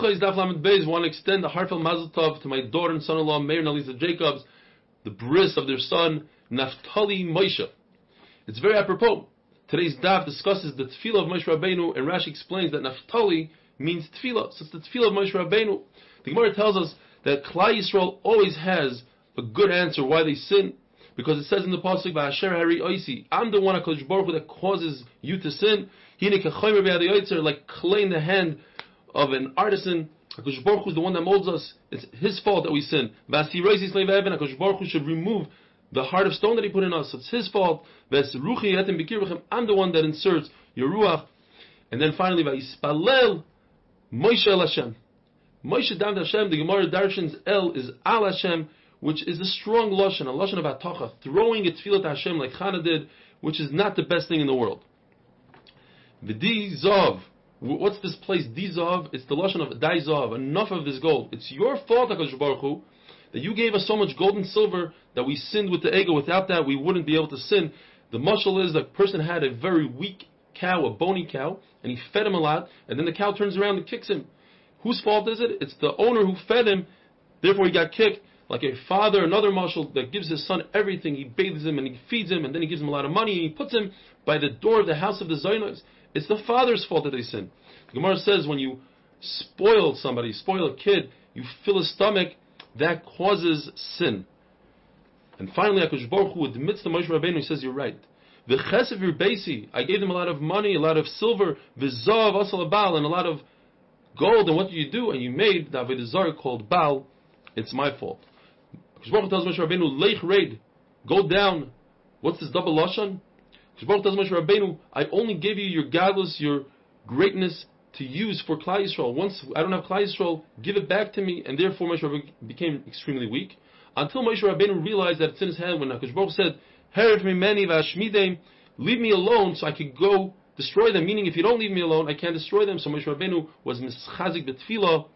Brocha is Daf Lamed Beis. Want to extend a heartfelt Mazel Tov to my daughter and son-in-law, Meir and Nalisa Jacobs, the bris of their son, Naftali Moshe. It's very apropos. Today's Daf discusses the Tefillah of Moshe Rabbeinu, and Rashi explains that Naftali means Tefillah. So it's the Tefillah of Moshe Rabbeinu. The Gemara tells us that Klal Yisrael always has a good answer why they sin, because it says in the pasuk, "Va'asher hari oisi," I'm the one, Hakadosh Baruch Hu, that causes you to sin. Hine kachomer be'ad ha'yotzer, like clay in the hand of an artisan. Hakadosh Baruch Hu is the one that molds us. It's His fault that we sin. V'asi roisi slei ve'even, Hakadosh Baruch Hu should remove the heart of stone that He put in us. It's His fault. V'es ruchi yatem b'kirvechem, I'm the one that inserts your ruach. And then finally, va'ispalel Moshe el Hashem. Moshe davened Hashem. The Gemara Darshan's El is Al Hashem, which is a strong lashon, a lashon of hatacha, throwing a tefillah to Hashem like Chanah did, which is not the best thing in the world. V'di zav, what's this place? Di zav, it's the lashon of dai zav. Enough of this gold. It's your fault, Hakadosh Baruch Hu, that you gave us so much gold and silver that we sinned with the ego. Without that, we wouldn't be able to sin. The mashal is that a person had a very weak cow, a bony cow, and he fed him a lot, and then the cow turns around and kicks him. Whose fault is it? It's the owner who fed him, therefore he got kicked. Like a father, another marshal that gives his son everything, he bathes him and he feeds him, and then he gives him a lot of money, and he puts him by the door of the house of the Zionos. It's the father's fault that they sin. The Gemara says when you spoil somebody, spoil a kid, you fill his stomach, that causes sin. And finally, HaKadosh Baruch Hu admits to Moshe Rabbeinu, he says, you're right. V'ches of your basi, I gave them a lot of money, a lot of silver, v'zav asal Baal, and a lot of gold, and what do you do? And you made the avodah zarah called Baal. It's my fault. Hakadosh Baruch Hu tells Moshe Rabbeinu, leich reid, go down. What's this double lashon? Hakadosh Baruch Hu tells Moshe Rabbeinu, I only gave you your godless, your greatness to use for Klal Yisrael. Once I don't have Klal Yisrael, give it back to me. And therefore Moshe Rabbeinu became extremely weak, until Moshe Rabbeinu realized that it's in his hand. When Hakadosh Baruch Hu said, herif mimeni v'ashmidem, leave me alone so I could go destroy them, meaning if you don't leave me alone, I can't destroy them. So Moshe Rabbeinu was mischazik b'tefillah.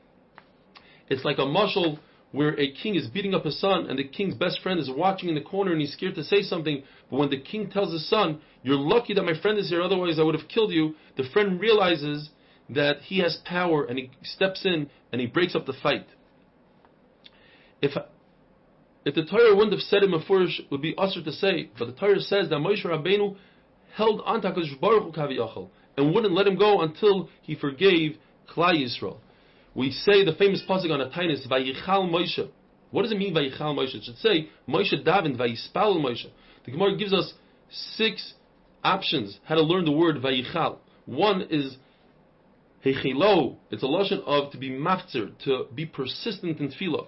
It's like a mashal where a king is beating up his son, and the king's best friend is watching in the corner, and he's scared to say something. But when the king tells his son, you're lucky that my friend is here, otherwise I would have killed you, the friend realizes that he has power, and he steps in, and he breaks up the fight. If the Torah wouldn't have said it mafurish, it would be usher to say, but the Torah says that Moshe Rabbeinu held on to HaKadosh Baruch Hu Kaviyachal and wouldn't let him go until he forgave Klal Yisrael. We say the famous pasuk on Atainis, Vayichal Moshe. What does it mean, Vayichal Moshe? It should say, Moshe davened, Vayispal Moshe. The Gemara gives us 6 options how to learn the word Vayichal. One is Heichilo. It's a lashon of to be mafzer, to be persistent in tefillah.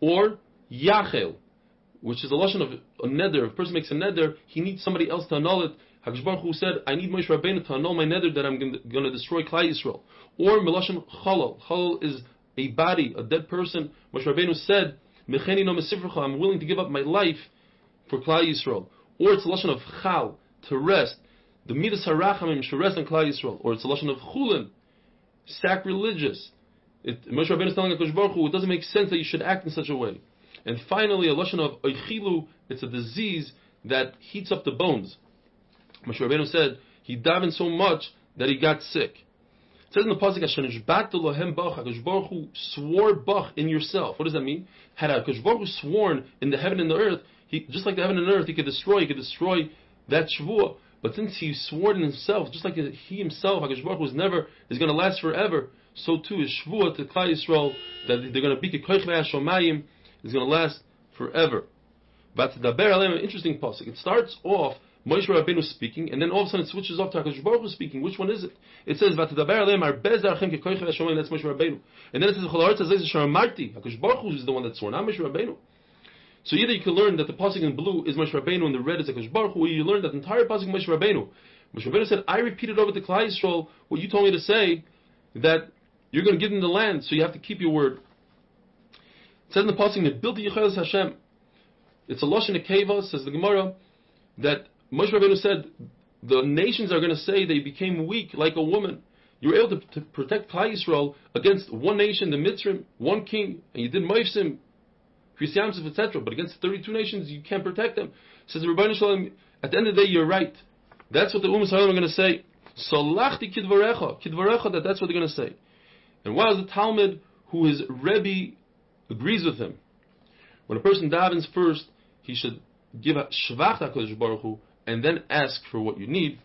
Or Yachel, which is a lashon of a neder. If a person makes a neder, he needs somebody else to annul it. Hakadosh Baruch Hu said, I need Moshe Rabbeinu to annul my neder that I'm going to destroy Klal Yisrael. Or Melashim Chalal. Chalal is a body, a dead person. Moshe Rabbeinu said, Mecheni no mesifrecha, I'm willing to give up my life for Klal Yisrael. Or it's a lashon of Chal, to rest. The Midas Harachamim should rest on Klal Yisrael. Or it's a lashon of Chulin, sacrilegious. Moshe Rabbeinu is telling Hakadosh Baruch Hu, it doesn't make sense that you should act in such a way. And finally, a lashon of Oichilu. It's a disease that heats up the bones. Moshe Rabbeinu said he davened so much that he got sick. It says in the pasuk, "Hishbatu lohem bach." Hakadosh Baruch Hu swore bach in yourself. What does that mean? Had Hakadosh Baruch Hu sworn in the heaven and the earth, he, just like the heaven and earth, he could destroy that shvuah. But since he swore in himself, just like he himself, Hakadosh Baruch Hu is going to last forever. So too is shvuah to Klal Yisrael that they're going to be kekoich ve'ashomayim, is going to last forever. But daber alem, an interesting pasuk. It starts off Moshe Rabbeinu speaking, and then all of a sudden it switches off to HaKadosh Baruch Hu speaking. Which one is it? It says, "V'tadaber aleim arbez darachem kekoich v'ashomayim." That's Moshe Rabbeinu. And then it says, "Chol ha'aretz azeh she'amarti." HaKadosh Baruch Hu is the one that swore, not Moshe Rabbeinu. So either you can learn that the pasuk in blue is Moshe Rabbeinu and the red is HaKadosh Baruch Hu, or you learn that the entire pasuk is Moshe Rabbeinu. Moshe Rabbeinu said, "I repeated over to Klal Yisrael what you told me to say, that you're going to give them the land, so you have to keep your word." It says in the pasuk, "Nebilti yichayos Hashem." It's a lashon hakeva, says the Gemara, that Moshe Rabbeinu said, the nations are going to say they became weak like a woman. You were able to protect Klal Yisrael against one nation, the Mitzrim, one king, and you did Moifsim, Krisyamsif, etc. But against 32 nations, you can't protect them. Says the Rebbeinu Shalom, at the end of the day, you're right. That's what the Ummah Yisrael are going to say. Salachti kidvarecha, that that's what they're going to say. There was a Talmud who his Rebbe agrees with him. When a person davens first, he should give a shvach HaKadosh Baruch Hu and then ask for what you need.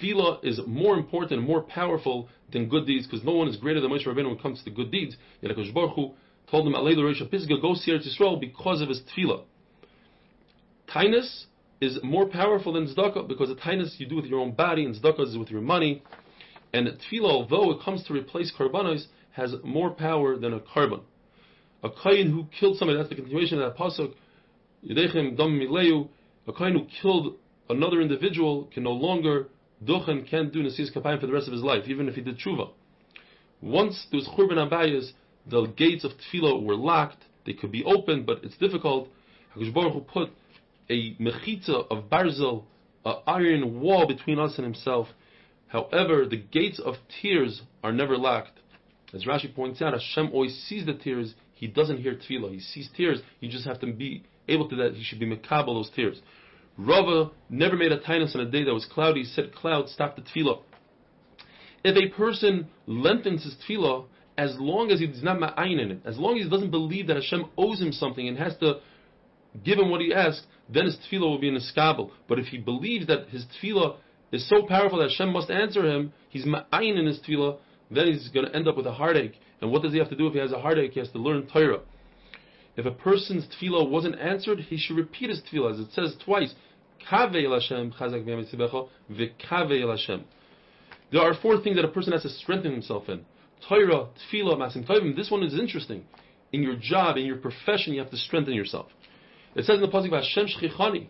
Tefillah is more important and more powerful than good deeds, because no one is greater than Moshe Rabbeinu when it comes to good deeds. Yet HaKadosh Baruch Hu told him, Alei L'Reisha Pisgah, go see Eretz Yisrael because of his tefillah. Tainus is more powerful than tzedakah, because the tainus you do with your own body and tzedakah is with your money. And tefillah, although it comes to replace karbanos, has more power than a karban. A kohen who killed somebody, that's the continuation of that pasuk, Yedechem dam mileu, a kohen who killed another individual can no longer duchen, can't do Nesius Kapayim for the rest of his life, even if he did tshuva. Once there was Churban Abayas, the gates of tefillah were locked. They could be opened, but it's difficult. HaKadosh Baruch Hu put a mechitza of Barzal, an iron wall between us and himself. However, the gates of tears are never locked. As Rashi points out, Hashem always sees the tears. He doesn't hear tefillah. He sees tears. You just have to be able to that. He should be mekabel those tears. Rava never made a tainus on a day that was cloudy. He said, cloud, stop the tefillah. If a person lengthens his tefillah, as long as he does not ma'ayin in it, as long as he doesn't believe that Hashem owes him something and has to give him what he asks, then his tefillah will be in his skabel. But if he believes that his tefillah is so powerful that Hashem must answer him, he's ma'ayin in his tefillah, then he's going to end up with a heartache. And what does he have to do if he has a heartache? He has to learn Torah. If a person's tefillah wasn't answered, he should repeat his tefillah, as it says twice. There are four things that a person has to strengthen himself in. Torah, tefillah, masim tovim. This one is interesting. In your job, in your profession, you have to strengthen yourself. It says in the pasuk, Hashem shchichani.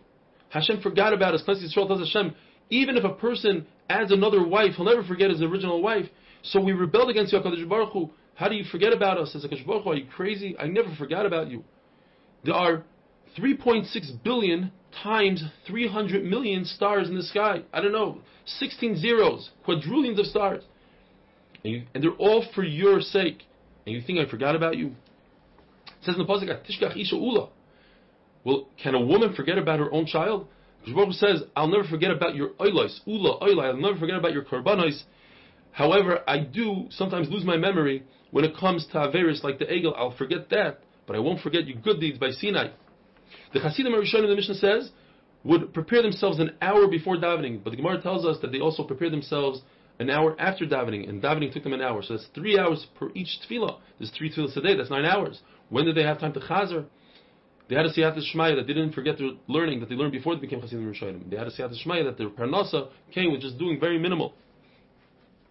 Hashem forgot about us. Klal Yisrael tells Hashem, even if a person adds another wife, he'll never forget his original wife. So we rebelled against you, HaKadosh Baruch Hu. How do you forget about us? Says HaKadosh Baruch Hu, are you crazy? I never forgot about you. There are 3.6 billion times 300 million stars in the sky. I don't know, 16 zeros, quadrillions of stars. And they're all for your sake. And you think I forgot about you? It says in the pasuk, Tishkach Isha Ula. Well, can a woman forget about her own child? HaKadosh Baruch Hu says, I'll never forget about your oilais, ula, oilai. I'll never forget about your karbanos. However, I do sometimes lose my memory when it comes to Averis, like the Egel. I'll forget that, but I won't forget your good deeds by Sinai. The Hasidim and Rishonim, the Mishnah says, would prepare themselves an hour before davening, but the Gemara tells us that they also prepare themselves an hour after davening, and davening took them an hour. So that's 3 hours per each tefillah. There's 3 tefillahs a day, that's 9 hours. When did they have time to Chazer? They had a siyata shmaya that they didn't forget their learning, that they learned before they became Hasidim and Rishonim. They had a siyata shmaya that their Parnassah came with just doing very minimal.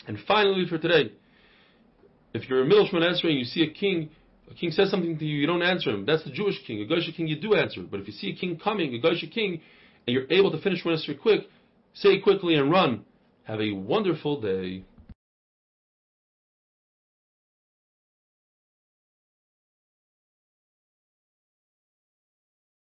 And finally for today, if you're a middle Shemona Esrei and you see a king says something to you, you don't answer him. That's the Jewish king. A Goyish king, you do answer. But if you see a king coming, a Goyish king, and you're able to finish Shemona Esrei quick, say it quickly and run. Have a wonderful day.